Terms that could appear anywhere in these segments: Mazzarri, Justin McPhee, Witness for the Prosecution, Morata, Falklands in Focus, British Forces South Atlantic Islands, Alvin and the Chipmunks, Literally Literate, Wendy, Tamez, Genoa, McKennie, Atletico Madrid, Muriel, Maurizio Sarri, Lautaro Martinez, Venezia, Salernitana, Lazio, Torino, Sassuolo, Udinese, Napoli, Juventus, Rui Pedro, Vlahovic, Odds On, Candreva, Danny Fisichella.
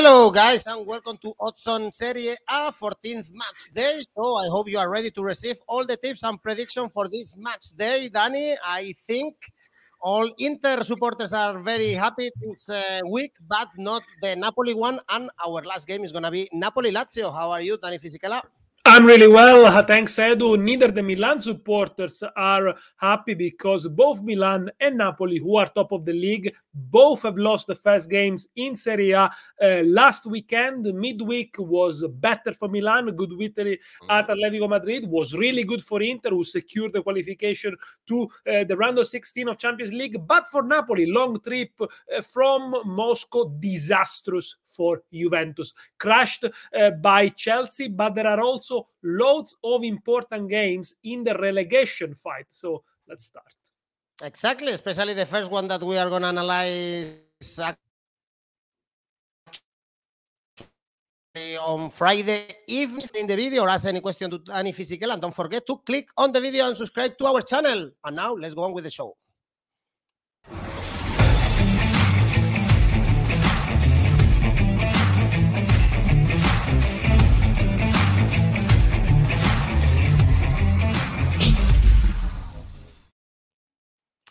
Hello, guys, and welcome to Odds on Serie A 14th match day. So I hope you are ready to receive all the tips and predictions for this match day. Danny, I think all Inter supporters are very happy this week, but not the Napoli one. And our last game is going to be Napoli-Lazio. How are you, Danny Fisichella? I'm really well, thanks Edu. Neither the Milan supporters are happy because both Milan and Napoli, who are top of the league, both have lost the first games in Serie A last weekend. Midweek was better for Milan. Good victory at Atletico Madrid was really good for Inter, who secured the qualification to the round of 16 of Champions League. But for Napoli, long trip from Moscow, disastrous for Juventus. Crushed by Chelsea, but there are also loads of important games in the relegation fight. So let's start. Exactly, especially the first one that we are going to analyze on Friday evening in the video, or ask any question to Danny Fisichella. And don't forget to click on the video and subscribe to our channel. And now let's go on with the show.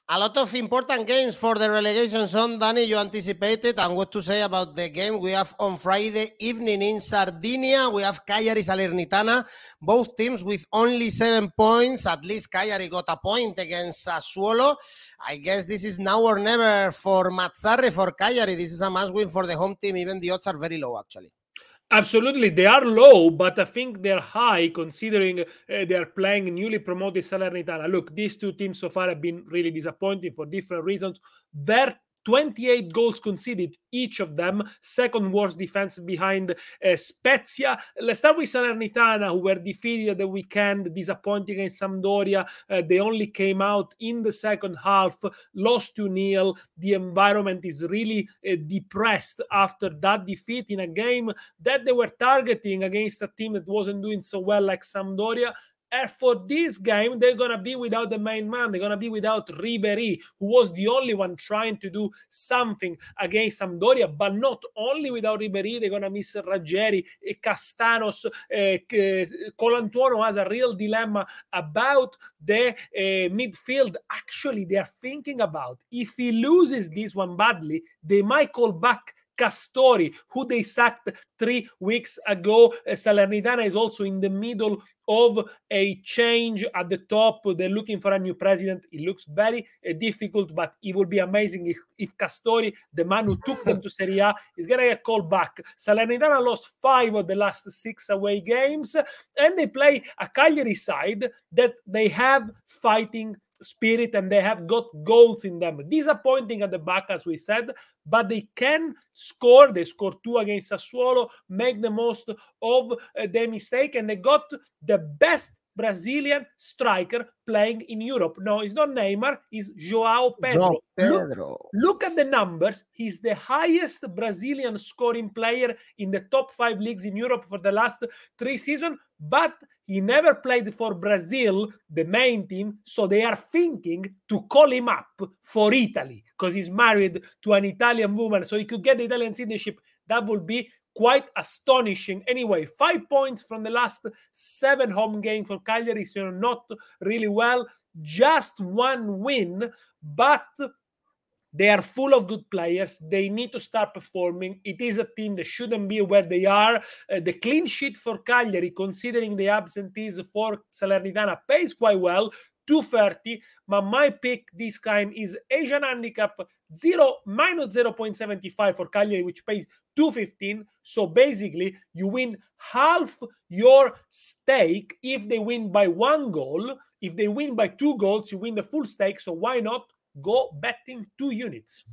A lot of important games for the relegation zone, Danny, you anticipated. And what to say about the game we have on Friday evening in Sardinia. We have Cagliari, Salernitana, both teams with only 7 points. At least Cagliari got a point against Sassuolo. I guess this is now or never for Mazzarri, for Cagliari. This is a must win for the home team. Even the odds are very low, actually. Absolutely, they are low, but I think they're high considering they are playing newly promoted Salernitana. Look, these two teams so far have been really disappointing for different reasons. They're 28 goals conceded, each of them. Second worst defense behind Spezia. Let's start with Salernitana, who were defeated at the weekend, disappointing against Sampdoria. They only came out in the second half, lost 2-0. The environment is really depressed after that defeat in a game that they were targeting against a team that wasn't doing so well like Sampdoria. And for this game, they're going to be without the main man. They're going to be without Ribery, who was the only one trying to do something against Sampdoria. But not only without Ribery, they're going to miss Raggieri, Castanos. Colantuono has a real dilemma about the midfield. Actually, they are thinking about, if he loses this one badly, they might call back Castori, who they sacked 3 weeks ago. Salernitana is also in the middle of a change at the top. They're looking for a new president. It looks very difficult, but it would be amazing if Castori, the man who took them to Serie A, is going to get called back. Salernitana lost 5 of the last 6 away games, and they play a Cagliari side that they have fighting spirit and they have got goals in them. Disappointing at the back, as we said, but they can score. They scored 2 against Sassuolo, make the most of their mistake, and they got the best Brazilian striker playing in Europe. No, it's not Neymar, it's João Pedro. Look at the numbers. He's the highest Brazilian scoring player in the top 5 leagues in Europe for the last 3 seasons, but he never played for Brazil, the main team, so they are thinking to call him up for Italy because he's married to an Italian woman, so he could get the Italian citizenship. That would be quite astonishing. Anyway, 5 points from the last 7 home games for Cagliari, so not really well. Just 1 win, but they are full of good players. They need to start performing. It is a team that shouldn't be where they are. The clean sheet for Cagliari, considering the absentees for Salernitana, pays quite well. 230, but my pick this time is Asian handicap -0.75 for Cagliari, which pays 215. So basically, you win half your stake if they win by 1 goal. If they win by 2 goals, you win the full stake. So why not go betting 2 units?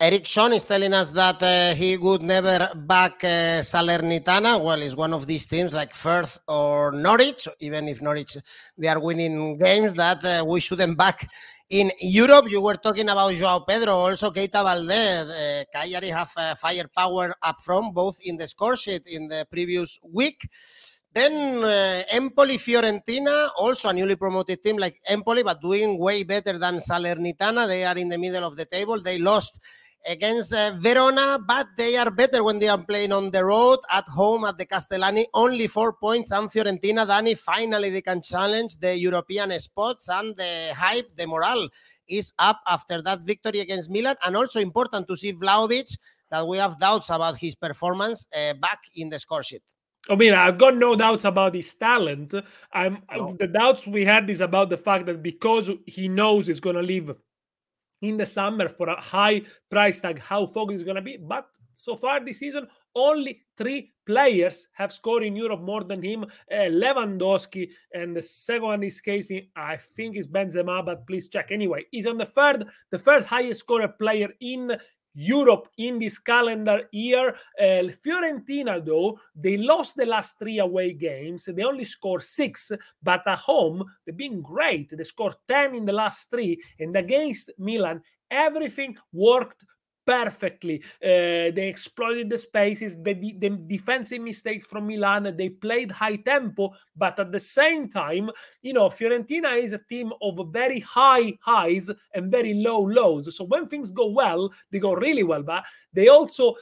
Eric Sean is telling us that he would never back Salernitana. Well, it's one of these teams like Firth or Norwich. Even if Norwich, they are winning games that we shouldn't back in Europe. You were talking about João Pedro, also Keita Valdez. Cagliari have firepower up front, both in the score sheet in the previous week. Then Empoli, Fiorentina, also a newly promoted team like Empoli, but doing way better than Salernitana. They are in the middle of the table. They lost against Verona, but they are better when they are playing on the road, at home, at the Castellani, only 4 points. And Fiorentina, Dani, finally they can challenge the European spots, and the hype, the morale is up after that victory against Milan. And also important to see Vlahovic, that we have doubts about his performance, back in the score sheet. I mean, I've got no doubts about his talent. The doubts we had is about the fact that because he knows he's going to leave in the summer for a high price tag, how focused he's going to be. But so far this season, only 3 players have scored in Europe more than him. Lewandowski, and the second one escapes me. I think it's Benzema, but please check. Anyway, he's on the third highest scorer player in Europe in this calendar year. Fiorentina, though, they lost the last 3 away games. They only scored 6, but at home, they've been great. They scored 10 in the last 3, and against Milan, everything worked perfectly. They exploited the spaces, the defensive mistakes from Milan, they played high tempo, but at the same time, you know, Fiorentina is a team of very high highs and very low lows. So when things go well, they go really well, but they also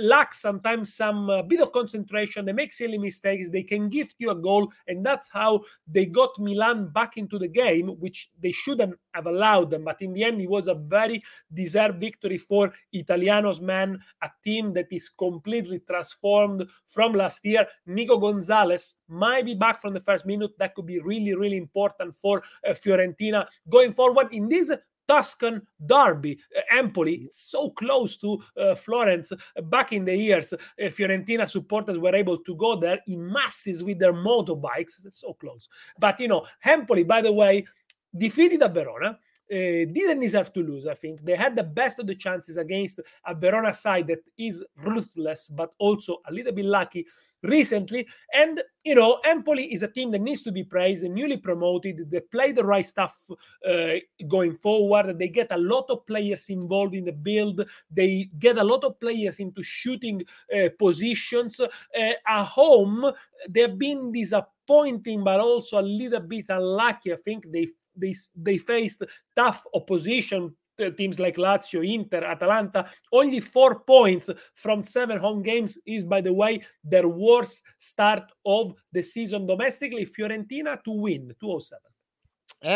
lack sometimes some bit of concentration. They make silly mistakes, they can gift you a goal, and that's how they got Milan back into the game, which they shouldn't have allowed them. But in the end, it was a very deserved victory for Italiano's men, a team that is completely transformed from last year. Nico Gonzalez might be back from the first minute. That could be really, really important for Fiorentina going forward in this Tuscan derby. Empoli, so close to Florence. Back in the years, Fiorentina supporters were able to go there in masses with their motorbikes. That's so close. But, you know, Empoli, by the way, defeated at Verona. Didn't deserve to lose, I think. They had the best of the chances against a Verona side that is ruthless, but also a little bit lucky recently. And, you know, Empoli is a team that needs to be praised and newly promoted. They play the right stuff going forward. They get a lot of players involved in the build. They get a lot of players into shooting positions. At home, they've been disappointing, but also a little bit unlucky. I think they faced tough opposition, teams like Lazio, Inter, Atalanta. Only 4 points from 7 home games is, by the way, their worst start of the season domestically. Fiorentina to win, 207.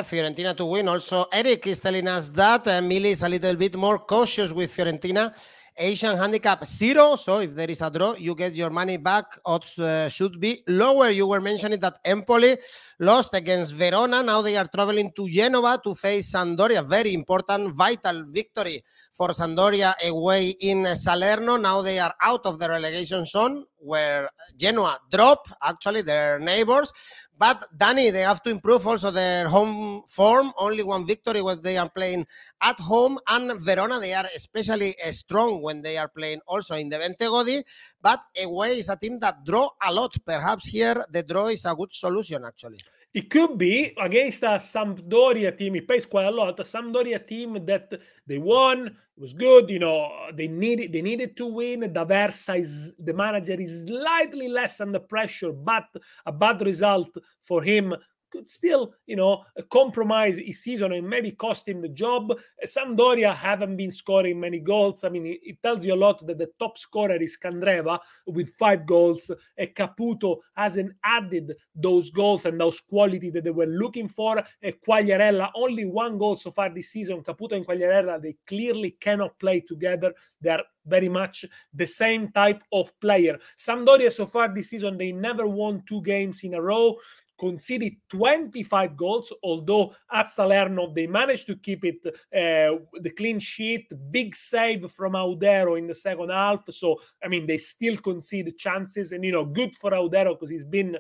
Fiorentina to win. Also, Eric is telling us that Mili is a little bit more cautious with Fiorentina. Asian handicap 0, so if there is a draw, you get your money back. Odds should be lower. You were mentioning that Empoli lost against Verona. Now they are traveling to Genova to face Sampdoria. Very important, vital victory for Sampdoria away in Salerno. Now they are out of the relegation zone, where Genoa drop, actually, their neighbors. But, Danny, they have to improve also their home form. Only 1 victory when they are playing at home. And Verona, they are especially strong when they are playing also in the Bentegodi. But away is a team that draw a lot. Perhaps here the draw is a good solution, actually. It could be against a Sampdoria team. It pays quite a lot. A Sampdoria team that they won. It was good. You know, they needed to win. Daversa, the manager, is slightly less under pressure, but a bad result for him could still, you know, compromise his season and maybe cost him the job. Sampdoria haven't been scoring many goals. I mean, it tells you a lot that the top scorer is Candreva with 5 goals. Caputo hasn't added those goals and those quality that they were looking for. Quagliarella, only 1 goal so far this season. Caputo and Quagliarella, they clearly cannot play together. They're very much the same type of player. Sampdoria so far this season, they never won 2 games in a row. Conceded 25 goals, although at Salerno they managed to keep it the clean sheet. Big save from Audero in the second half. So, I mean, they still concede chances. And, you know, good for Audero because he's been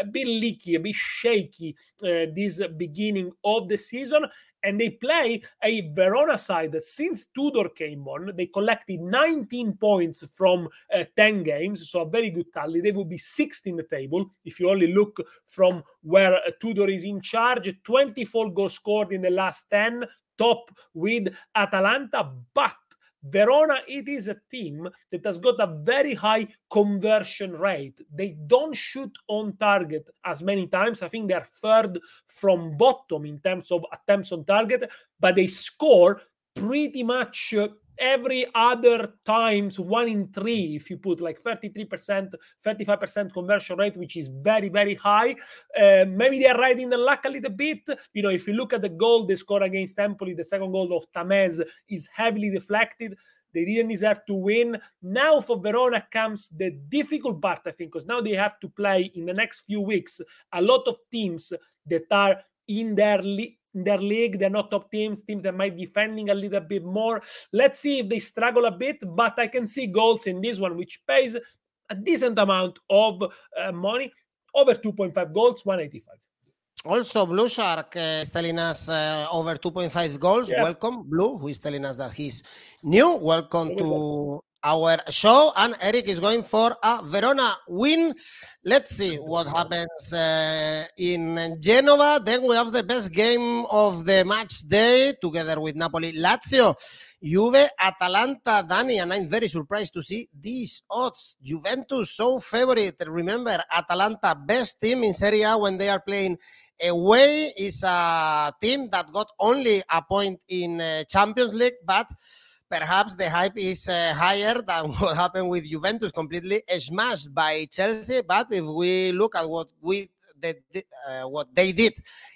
a bit leaky, a bit shaky this beginning of the season. And they play a Verona side that since Tudor came on, they collected 19 points from 10 games. So a very good tally. They would be 6th in the table if you only look from where Tudor is in charge. 24 goals scored in the last 10, top with Atalanta. But Verona, it is a team that has got a very high conversion rate. They don't shoot on target as many times. I think they're 3rd from bottom in terms of attempts on target, but they score pretty much every other times 1 in 3, if you put like 33%, 35% conversion rate, which is very, very high. Maybe they are riding the luck a little bit. You know, if you look at the goal they score against Empoli, the second goal of Tamez is heavily deflected. They didn't deserve to win. Now for Verona comes the difficult part, I think, because now they have to play in the next few weeks a lot of teams that are in their league. They're not top teams that might be defending a little bit more. Let's see if they struggle a bit, but I can see goals in this one, which pays a decent amount of money, over 2.5 goals, 185. Also, Blue Shark is telling us over 2.5 goals. Yeah. Welcome, Blue, who is telling us that he's new. Welcome to our show. And Eric is going for a Verona win. Let's see what happens in Genova. Then we have the best game of the match day, together with Napoli, Lazio, Juve, Atalanta, Dani, and I'm very surprised to see these odds. Juventus, so favorite. Remember, Atalanta, best team in Serie A when they are playing away, is a team that got only a point in Champions League, but perhaps the hype is higher than what happened with Juventus, completely smashed by Chelsea. But if we look at what they did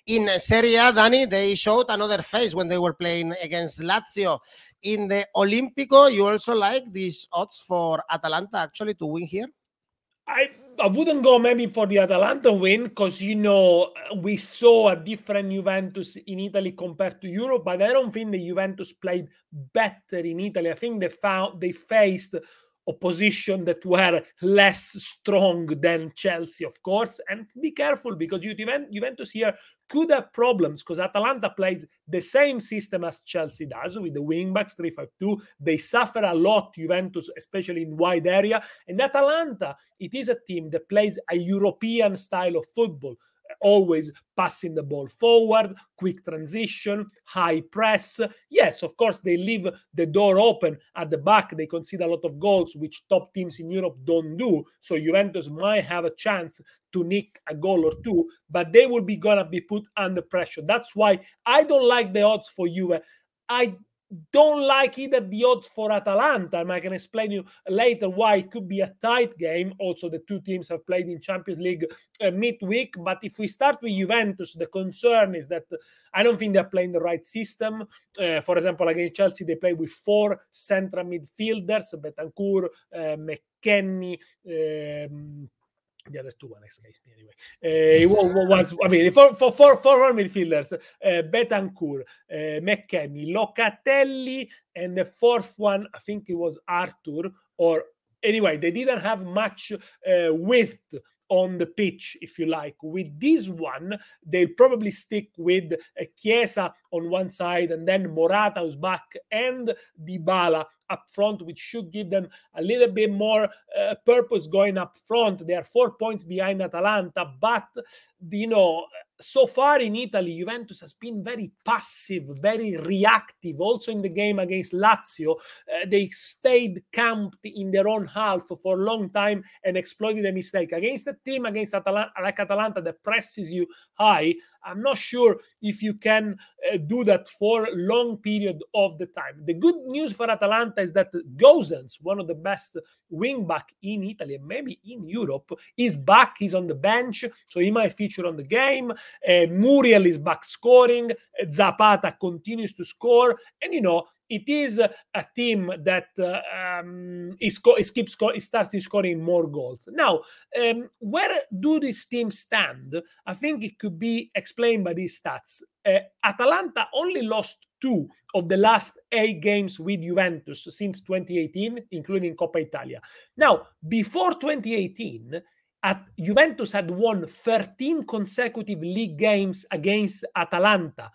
in Serie A, Dani, they showed another face when they were playing against Lazio in the Olimpico. You also like these odds for Atalanta actually to win here? I wouldn't go maybe for the Atalanta win because, you know, we saw a different Juventus in Italy compared to Europe, but I don't think the Juventus played better in Italy. I think they faced opposition that were less strong than Chelsea, of course. And be careful because Juventus here could have problems because Atalanta plays the same system as Chelsea does with the wingbacks, 3-5-2. They suffer a lot, Juventus, especially in wide area. And Atalanta, it is a team that plays a European style of football, always passing the ball forward, quick transition, high press. Yes, of course, they leave the door open at the back. They concede a lot of goals, which top teams in Europe don't do. So Juventus might have a chance to nick a goal or two, but they will be going to be put under pressure. That's why I don't like the odds for Juve. I don't like either the odds for Atalanta, and I can explain you later why it could be a tight game. Also, the two teams have played in Champions League midweek. But if we start with Juventus, the concern is that I don't think they're playing the right system. For example, against Chelsea, they play with 4 central midfielders, Betancur, McKennie, the other two one escapes me anyway. Four midfielders, Betancur, McKennie, Locatelli, and the fourth one, I think it was Arthur. Or anyway, they didn't have much width on the pitch, if you like. With this one, they'll probably stick with Chiesa on one side and then Morata, who's back, and Dybala up front, which should give them a little bit more purpose going up front. They are 4 points behind Atalanta, but, you know, so far in Italy, Juventus has been very passive, very reactive. Also in the game against Lazio, they stayed camped in their own half for a long time and exploited a mistake. Against a team like Atalanta that presses you high, I'm not sure if you can do that for a long period of the time. The good news for Atalanta is that Gosens, one of the best wing-back in Italy, and maybe in Europe, is back. He's on the bench, so he might feature on the game. Muriel is back scoring. Zapata continues to score. And, you know, it is a team that starts scoring more goals. Now, where do these teams stand? I think it could be explained by these stats. Atalanta only lost 2 of the last 8 games with Juventus since 2018, including Coppa Italia. Now, before 2018, Juventus had won 13 consecutive league games against Atalanta,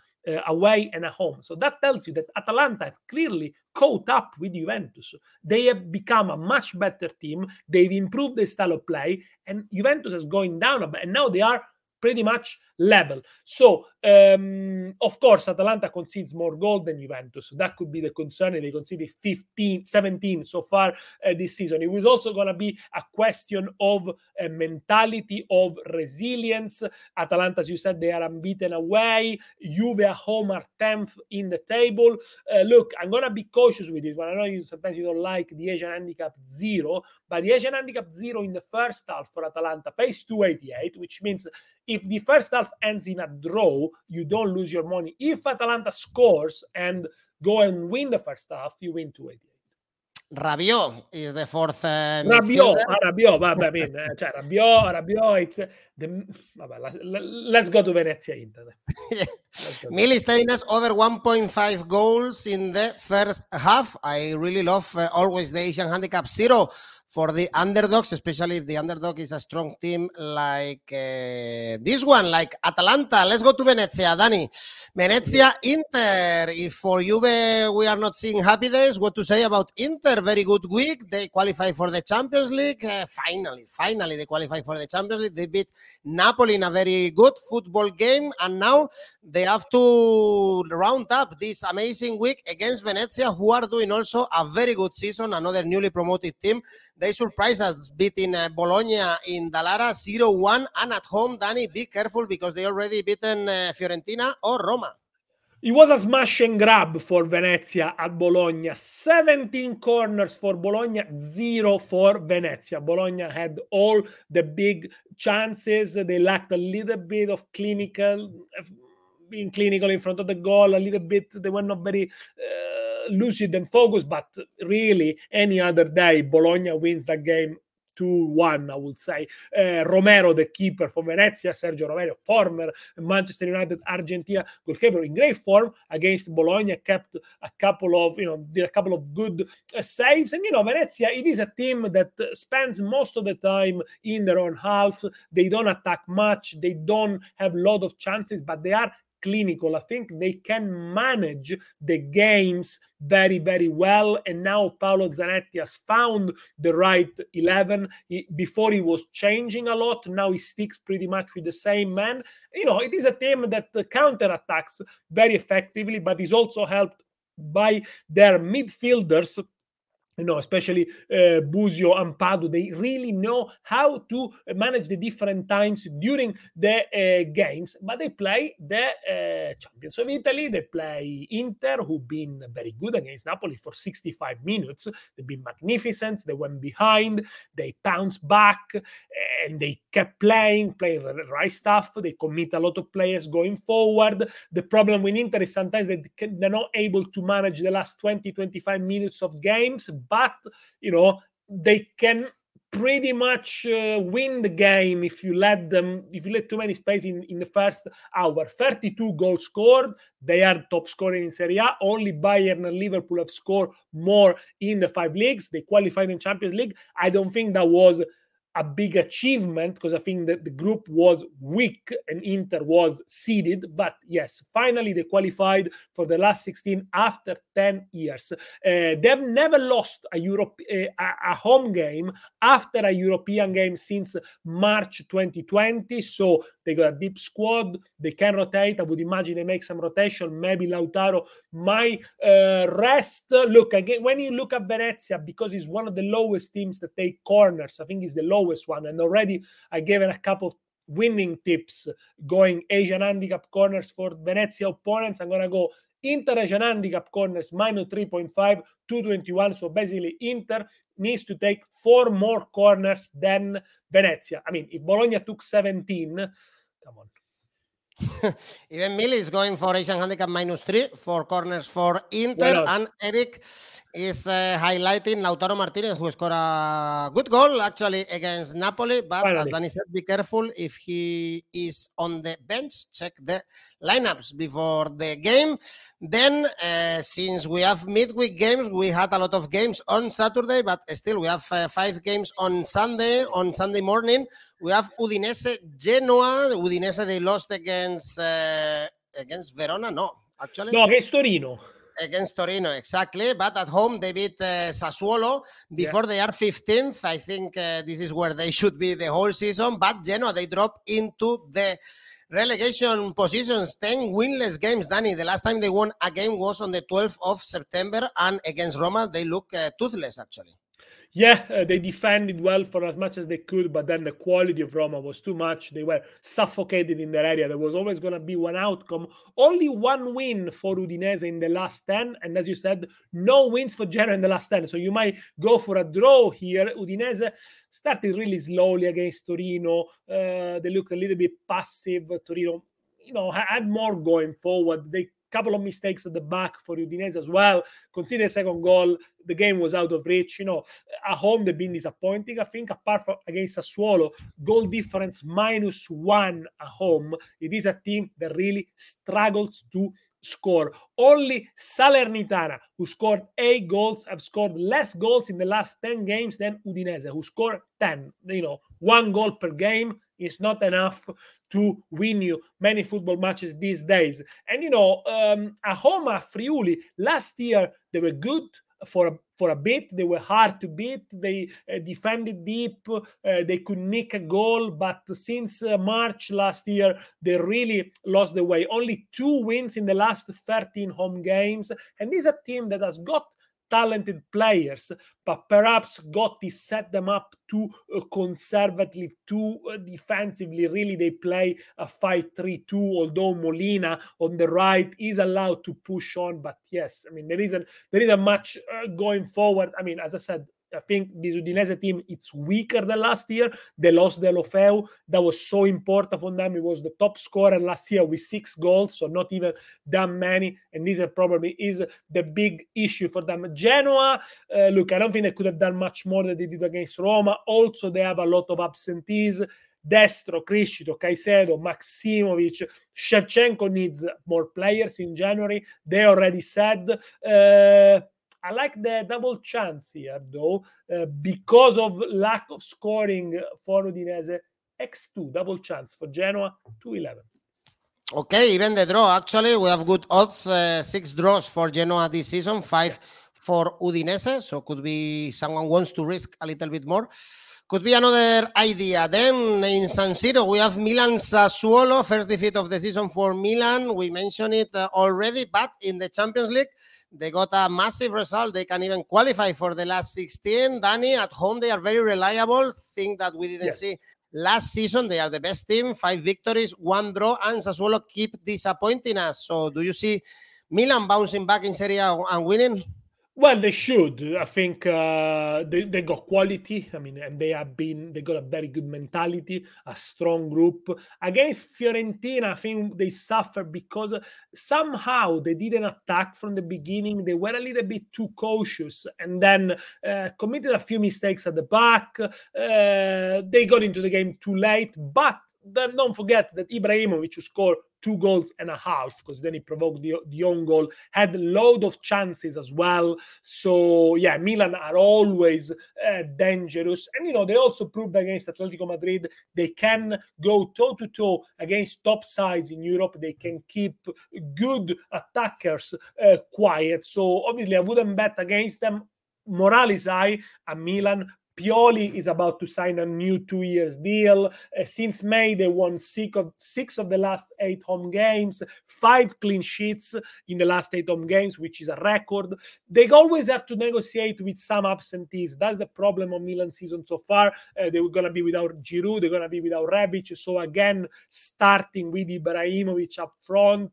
away and at home. So that tells you that Atalanta have clearly caught up with Juventus. They have become a much better team. They've improved their style of play, and Juventus is going down a bit. And now they are pretty much level. So, of course, Atalanta concedes more goals than Juventus. That could be the concern. They conceded 15, 17 so far this season. It was also going to be a question of mentality, of resilience. Atalanta, as you said, they are unbeaten away. Juve at home are 10th in the table. Look, I'm going to be cautious with this one. I know you sometimes you don't like the Asian handicap 0, but the Asian handicap 0 in the first half for Atalanta pays 288, which means if the first half ends in a draw, you don't lose your money. If Atalanta scores and go and win the first half, you win 288. Rabiot is the fourth. Rabiot. It's the. Let's go to Venezia Inter. Yeah. Mil is telling us over 1.5 goals in the first half. I really love always the Asian handicap 0 for the underdogs, especially if the underdog is a strong team like this one, like Atalanta. Let's go to Venezia, Dani. Venezia, Inter. If for Juve we are not seeing happy days, what to say about Inter? Very good week. They qualify for the Champions League. Finally, they qualify for the Champions League. They beat Napoli in a very good football game. And now they have to round up this amazing week against Venezia, who are doing also a very good season, another newly promoted team. They surprised us, beating Bologna in Dallara 0-1. And at home, Dani, be careful because they already beaten Fiorentina or Roma. It was a smash and grab for Venezia at Bologna. 17 corners for Bologna, 0 for Venezia. Bologna had all the big chances. They lacked a little bit of being clinical in front of the goal, a little bit. They were not very... lucid and focused, but really any other day Bologna wins that game 2-1, I would say. Romero, the keeper for Venezia, Sergio Romero, former Manchester United Argentina goalkeeper in great form against Bologna, kept a couple of, did a couple of good saves. And, Venezia, it is a team that spends most of the time in their own half. They don't attack much. They don't have a lot of chances, but they are clinical. I think they can manage the games very, very well. And now Paolo Zanetti has found the right 11. Before he was changing a lot. Now he sticks pretty much with the same man. It is a team that counterattacks very effectively, but is also helped by their midfielders. Especially Busio and Padu, they really know how to manage the different times during the games. But they play the Champions of Italy. They play Inter, who've been very good against Napoli for 65 minutes. They've been magnificent. They went behind. They pounced back. And they kept playing the right stuff. They commit a lot of players going forward. The problem with Inter is sometimes they're not able to manage the last 20-25 minutes of games. But, they can pretty much win the game if you let too many space in the first hour. 32 goals scored. They are top scorer in Serie A. Only Bayern and Liverpool have scored more in the 5 leagues. They qualified in Champions League. I don't think that was a big achievement because I think that the group was weak and Inter was seeded. But yes, finally they qualified for the last 16 after 10 years. They've never lost a home game after a European game since March 2020. So they got a deep squad. They can rotate. I would imagine they make some rotation. Maybe Lautaro might rest. Look, again, when you look at Venezia, because it's one of the lowest teams that take corners, I think it's the lowest one, and already I gave it a couple of winning tips going Asian handicap corners for Venezia opponents. I'm gonna go Inter Asian handicap corners -3.5 221. So basically Inter needs to take 4 more corners than Venezia. I mean, if Bologna took 17, come on. Even Mil is going for Asian handicap -3 for corners for Inter, and Eric is highlighting Lautaro Martinez, who scored a good goal actually against Napoli, but finally, as Dani said, be careful if he is on the bench. Check the lineups before the game. Then, since we have midweek games, we had a lot of games on Saturday, but still we have 5 games on Sunday. On Sunday morning, we have Udinese-Genoa. Udinese, they lost against Verona. No, against Torino. Against Torino, exactly. But at home, they beat Sassuolo. Before they are 15th, I think this is where they should be the whole season. But Genoa, they drop into the Relegation positions, 10 winless games, Danny. The last time they won a game was on the 12th of September, and against Roma, they look toothless, actually. Yeah, they defended well for as much as they could, but then the quality of Roma was too much. They were suffocated in their area. There was always going to be one outcome. Only one win for Udinese in the last 10. And as you said, no wins for Genoa in the last 10. So you might go for a draw here. Udinese started really slowly against Torino. They looked a little bit passive. Torino, you know, had more going forward. They couple of mistakes at the back for Udinese as well. Consider the second goal, the game was out of reach. You know, at home they've been disappointing. I think apart from against Sassuolo, goal difference -1 at home. It is a team that really struggles to score. Only Salernitana, who scored 8 goals, have scored less goals in the last 10 games than Udinese, who scored 10. You know, 1 goal per game is not enough to win you many football matches these days. And, you know, at home at Friuli, last year they were good for a bit. They were hard to beat. They defended deep. They could nick a goal. But since March last year, they really lost the way. Only 2 wins in the last 13 home games. And this is a team that has got talented players, but perhaps Gotti set them up too conservatively, too defensively. Really, they play a 5-3-2, although Molina on the right is allowed to push on. But yes, I mean, there isn't much going forward. I mean, as I said, I think this Udinese team, it's weaker than last year. They lost De Lofeu. That was so important for them. He was the top scorer last year with 6 goals, so not even that many. And this probably is the big issue for them. Genoa, look, I don't think they could have done much more than they did against Roma. Also, they have a lot of absentees. Destro, Criscito, Caicedo, Maximovic, Shevchenko needs more players in January. They already said... I like the double chance here, though, because of lack of scoring for Udinese. X2, double chance for Genoa, 2-11. Okay, even the draw, actually, we have good odds. 6 draws for Genoa this season, 5 for Udinese. So could be someone wants to risk a little bit more. Could be another idea. Then in San Siro, we have Milan-Sassuolo, first defeat of the season for Milan. We mentioned it already, but in the Champions League, they got a massive result. They can even qualify for the last 16. Danny, at home, they are very reliable. Thing that we didn't see last season. They are the best team. 5 victories, 1 draw, and Sassuolo keep disappointing us. So do you see Milan bouncing back in Serie A and winning? Well, they should. I think they got quality. I mean, and they got a very good mentality, a strong group. Against Fiorentina, I think they suffered because somehow they didn't attack from the beginning. They were a little bit too cautious and then committed a few mistakes at the back. They got into the game too late, but then don't forget that Ibrahimovic, who scored 2 goals and a half, because then he provoked the own goal, had a load of chances as well. So, yeah, Milan are always dangerous. And, you know, they also proved against Atletico Madrid they can go toe-to-toe against top sides in Europe. They can keep good attackers quiet. So, obviously, I wouldn't bet against them. Morale is high, and Milan... Pioli is about to sign a new 2-year deal. Since May, they won 6 of the last 8 home games, 5 clean sheets in the last 8 home games, which is a record. They always have to negotiate with some absentees. That's the problem of Milan season so far. They were going to be without Giroud. They're going to be without Rebic. So again, starting with Ibrahimovic up front.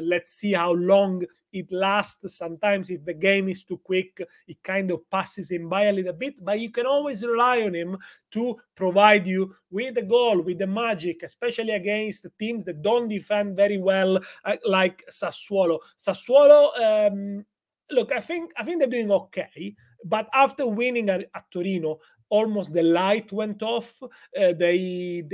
Let's see how long it lasts. Sometimes if the game is too quick, it kind of passes him by a little bit, but you can always rely on him to provide you with the goal, with the magic, especially against teams that don't defend very well, like Sassuolo. Sassuolo, look, I think they're doing okay, but after winning at Torino, almost the light went off. They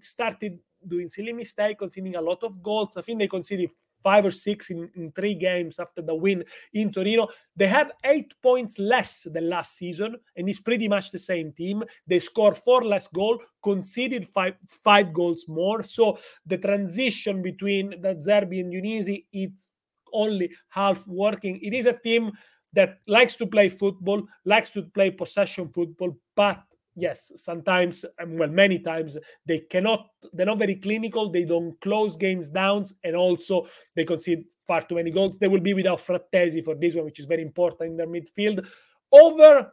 started doing silly mistakes, conceding a lot of goals. I think they conceded 5 or 6 in 3 games after the win in Torino. They have 8 points less than last season, and it's pretty much the same team. They score 4 less goals, conceded 5 goals more. So the transition between the Zerbi and Udinese, it's only half working. It is a team that likes to play football, likes to play possession football, but yes, sometimes, well, many times they cannot, they're not very clinical. They don't close games down, and also they concede far too many goals. They will be without Frattesi for this one, which is very important in their midfield. Over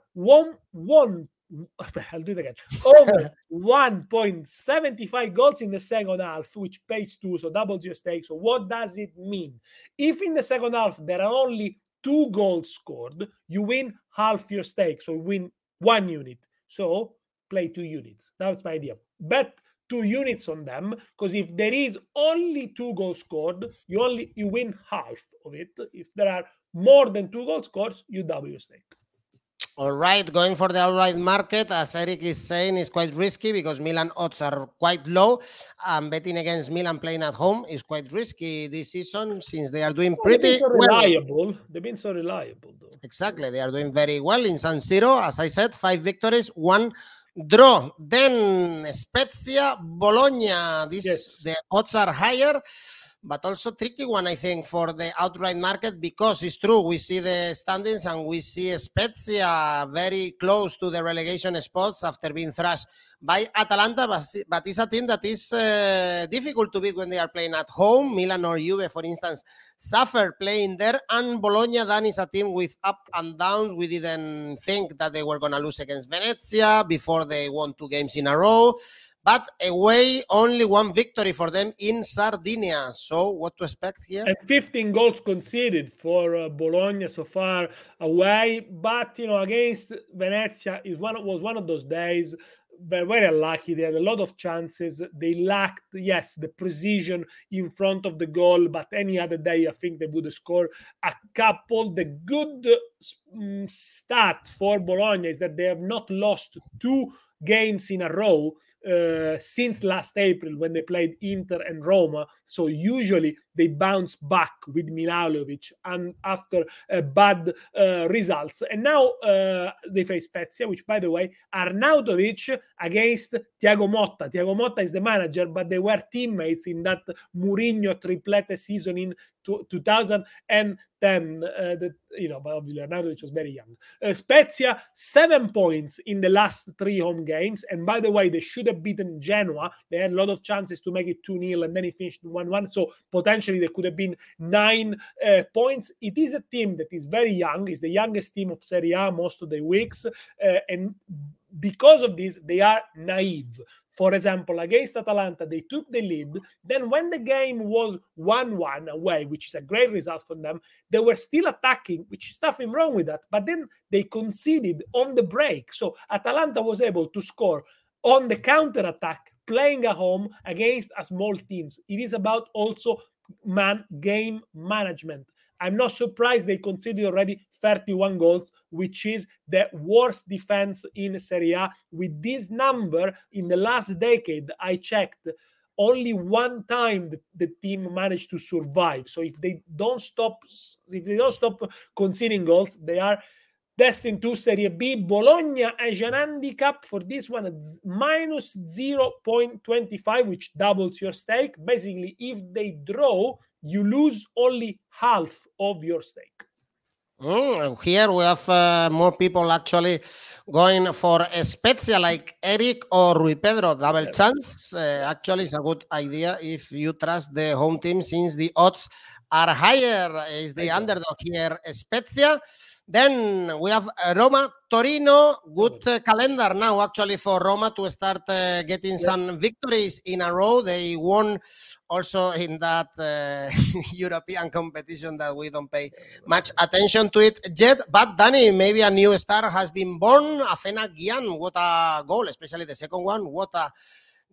I'll do it again. Over 1.75 goals in the second half, which pays 2, so double your stake. So what does it mean? If in the second half there are only 2 goals scored, you win half your stake, so you win 1 unit. So play 2 units. That's my idea. Bet 2 units on them, because if there is only 2 goals scored, you win half of it. If there are more than 2 goals scored, you double your stake. All right, going for the outright market, as Eric is saying, is quite risky because Milan odds are quite low, and betting against Milan playing at home is quite risky this season since they are doing pretty well. They've been so reliable, though. Exactly, they are doing very well in San Siro. As I said, 5 victories, 1 draw. Then Spezia, Bologna. The odds are higher, but also tricky one, I think, for the outright market, because it's true, we see the standings and we see Spezia very close to the relegation spots after being thrashed by Atalanta, but it's a team that is difficult to beat when they are playing at home. Milan or Juve, for instance, suffer playing there, and Bologna then is a team with up and downs. We didn't think that they were going to lose against Venezia before they won 2 games in a row. But away, only 1 victory for them in Sardinia. So what to expect here? And 15 goals conceded for Bologna so far away. But, you know, against Venezia was one of those days. They're very unlucky. They had a lot of chances. They lacked, yes, the precision in front of the goal. But any other day, I think they would score a couple. The good stat for Bologna is that they have not lost 2 games in a row since last April, when they played Inter and Roma. So usually they bounce back with Milanovic and after bad results. And now they face Spezia, which, by the way, Arnautovic against Thiago Motta. Thiago Motta is the manager, but they were teammates in that Mourinho triplete season in 2010. But obviously Arnautovic was very young. Spezia, 7 points in the last 3 home games. And by the way, they should have beaten Genoa. They had a lot of chances to make it 2-0, and then it finished 1-1. So potentially there could have been 9 points. It is a team that is very young. It's the youngest team of Serie A most of the weeks. And because of this, they are naive. For example, against Atalanta, they took the lead. Then when the game was 1-1 away, which is a great result for them, they were still attacking, which is nothing wrong with that. But then they conceded on the break. So Atalanta was able to score on the counter-attack, playing at home against a small teams. It is about also game management. I'm not surprised they conceded already 31 goals, which is the worst defense in Serie A. With this number, in the last decade, I checked, only one time the team managed to survive. So if they don't stop conceding goals, they are destined to Serie B. Bologna has an handicap for this one at minus 0.25, which doubles your stake. Basically, if they draw, you lose only half of your stake. Here we have more people actually going for a Spezia, like Eric or Rui Pedro. Double chance. Actually, it's a good idea if you trust the home team, since the odds are higher. Is the underdog here, Spezia. Then we have Roma, Torino. Good calendar now, actually, for Roma to start getting some victories in a row. They won also in that European competition that we don't pay much attention to it yet. But, Danny, maybe a new star has been born. Afena Gyan, what a goal, especially the second one. What a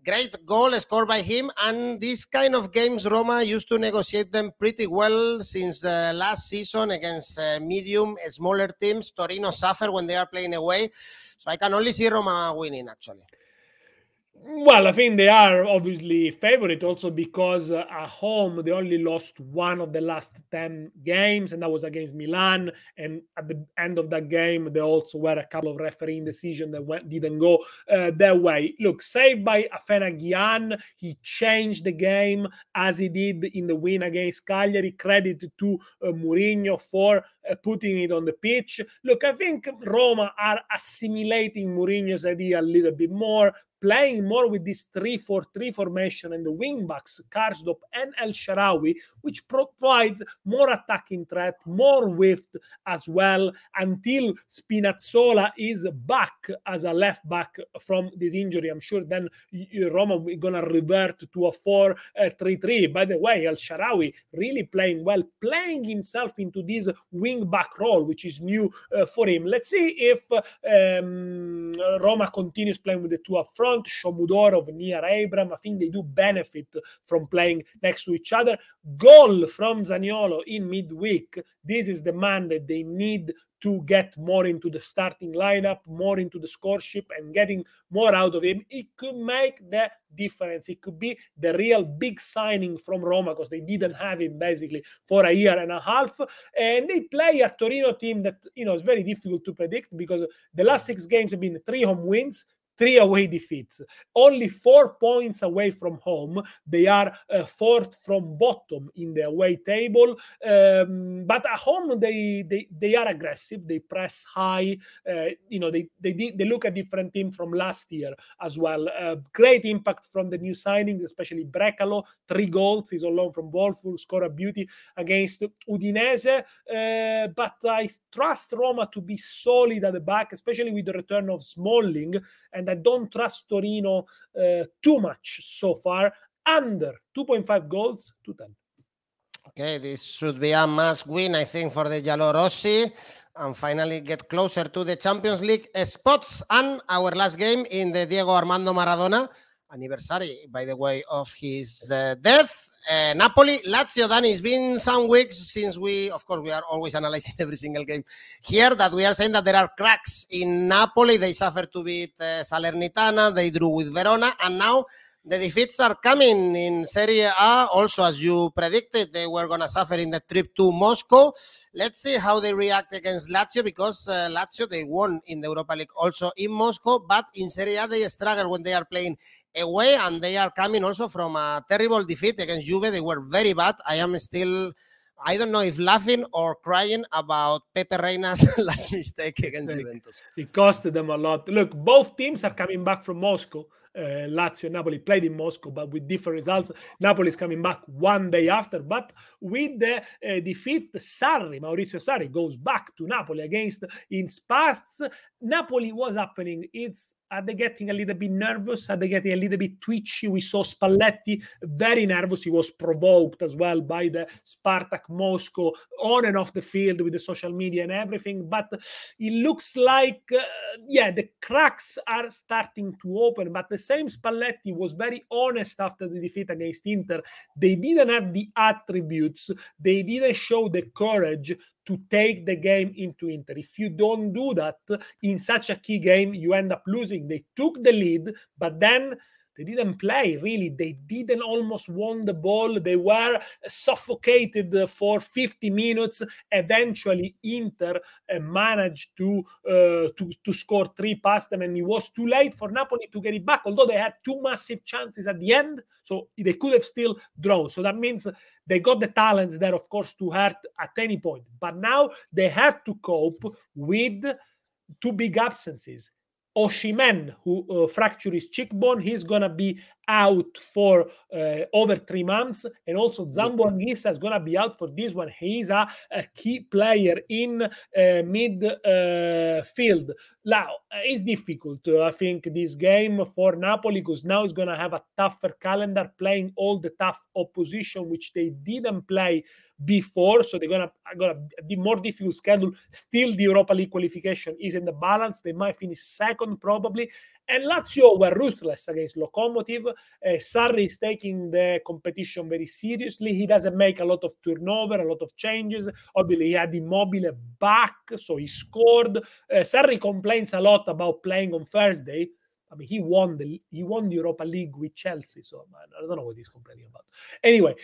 great goal scored by him. And these kind of games, Roma used to negotiate them pretty well since last season against medium, smaller teams. Torino suffer when they are playing away. So I can only see Roma winning, actually. Well, I think they are obviously favorite also because at home they only lost one of the last 10 games, and that was against Milan. And at the end of that game, there also were a couple of refereeing decisions that didn't go their way. Look, saved by Afenagian, he changed the game as he did in the win against Cagliari. Credit to Mourinho for putting it on the pitch. Look, I think Roma are assimilating Mourinho's idea a little bit more, playing more with this 3-4-3 formation and the wingbacks, Karsdorp and El Shaarawy, which provides more attacking threat, more width as well, until Spinazzola is back as a left back from this injury. I'm sure then Roma is going to revert to a 4-3-3. By the way, El Shaarawy really playing well, playing himself into this wing-back role, which is new for him. Let's see if Roma continues playing with the two up front. Shomudorov, Niar Abram. I think they do benefit from playing next to each other. Goal from Zaniolo in midweek. This is the man that they need to get more into the starting lineup, more into the scoreship, and getting more out of him. It could make the difference. It could be the real big signing from Roma, because they didn't have him basically for a year and a half. And they play a Torino team that, you know, is very difficult to predict, because the last 6 games have been 3 home wins, 3 away defeats, only 4 points away from home. They are 4th from bottom in the away table. But at home, they are aggressive. They press high. They look at different team from last year as well. Great impact from the new signings, especially Brecalo. 3 goals. He's on loan from Wolfsburg. Score a beauty against Udinese. But I trust Roma to be solid at the back, especially with the return of Smalling. And I don't trust Torino too much so far. Under 2.5 goals to 10. Okay, this should be a must win, I think, for the Giallorossi, and finally get closer to the Champions League spots. And our last game in the Diego Armando Maradona anniversary, by the way, of his death. Napoli, Lazio. Then it's been some weeks since we are always analyzing every single game here, that we are saying that there are cracks in Napoli. They suffered to beat Salernitana, they drew with Verona, and now the defeats are coming in Serie A. Also, as you predicted, they were going to suffer in the trip to Moscow. Let's see how they react against Lazio, because Lazio, they won in the Europa League also in Moscow, but in Serie A they struggle when they are playing away, and they are coming also from a terrible defeat against Juve. They were very bad. I don't know if laughing or crying about Pepe Reina's last mistake against Juventus. It costed them a lot. Look, both teams are coming back from Moscow. Lazio and Napoli played in Moscow, but with different results. Napoli is coming back one day after, but with the defeat, Maurizio Sarri goes back to Napoli against in Spaz. Napoli was happening. Are they getting a little bit nervous? Are they getting a little bit twitchy? We saw Spalletti very nervous. He was provoked as well by the Spartak Moscow on and off the field with the social media and everything. But it looks like, the cracks are starting to open. But the same Spalletti was very honest after the defeat against Inter. They didn't have the attributes. They didn't show the courage to take the game into Inter. If you don't do that in such a key game, you end up losing. They took the lead, but then they didn't play, really. They didn't almost won the ball. They were suffocated for 50 minutes. Eventually, Inter managed to score 3 past them, and it was too late for Napoli to get it back, although they had 2 massive chances at the end, so they could have still drawn. So that means they got the talents there, of course, to hurt at any point. But now they have to cope with 2 big absences. Osimhen, who fractured his cheekbone, he's going to be out for over 3 months. And also Zambo Anguissa is going to be out for this one. He's a key player in midfield. Now, it's difficult, I think, this game for Napoli, because now it's going to have a tougher calendar, playing all the tough opposition, which they didn't play before. So they're going to be more difficult schedule. Still, the Europa League qualification is in the balance. They might finish second, probably. And Lazio were ruthless against Lokomotiv. Sarri is taking the competition very seriously. He doesn't make a lot of turnover, a lot of changes. Obviously, he had Immobile back, so he scored. Sarri complains a lot about playing on Thursday. I mean, he won the Europa League with Chelsea, so I don't know what he's complaining about. Anyway,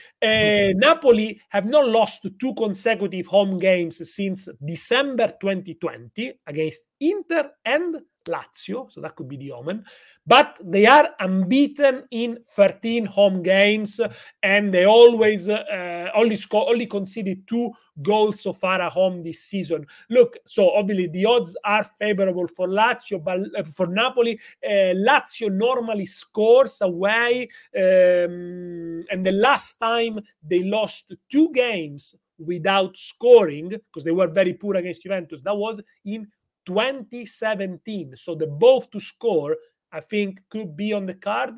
Napoli have not lost two consecutive home games since December 2020 against Inter and Lazio, so that could be the omen. But they are unbeaten in 13 home games, and they always only conceded 2 goals so far at home this season. Look, so obviously the odds are favorable for Lazio, but for Napoli, Lazio normally scores away, and the last time they lost 2 games without scoring, because they were very poor against Juventus, that was in 2017. So the both to score, I think, could be on the card,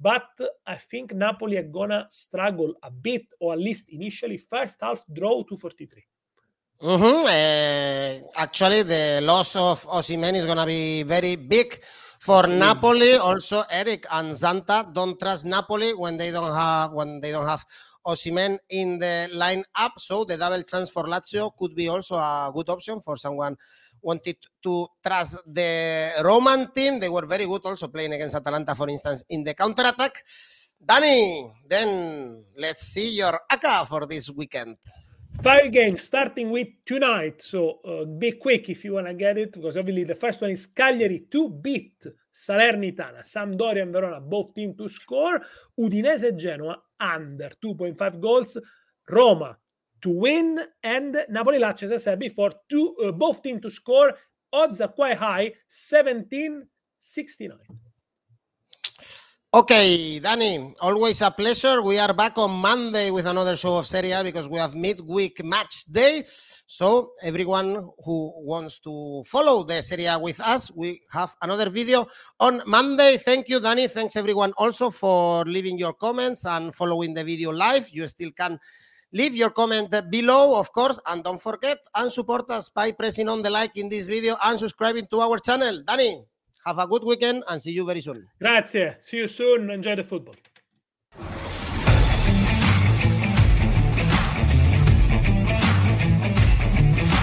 but I think Napoli are gonna struggle a bit, or at least initially. First half draw 2-43. Actually, the loss of Osimhen is gonna be very big for Napoli. Also, Eric and Zanta don't trust Napoli when they don't have Osimhen in the lineup. So the double chance for Lazio could be also a good option for someone wanted to trust the Roman team. They were very good also playing against Atalanta, for instance, in the counter-attack. Danny, then let's see your ACA for this weekend. 5 games, starting with tonight. So be quick if you want to get it, because obviously the first one is Cagliari to beat Salernitana. Sampdoria and Verona, both teams to score. Udinese, Genoa, under 2.5 goals. Roma to win, and Napoli-Lazio, as I said before, both teams to score. Odds are quite high, 17-69. Okay, Danny, always a pleasure. We are back on Monday with another show of Serie A, because we have midweek match day. So everyone who wants to follow the Serie A with us, we have another video on Monday. Thank you, Danny. Thanks, everyone, also for leaving your comments and following the video live. You still can leave your comment below, of course, and don't forget, and support us by pressing on the like in this video and subscribing to our channel. Danny, have a good weekend and see you very soon. Grazie. See you soon. Enjoy the football.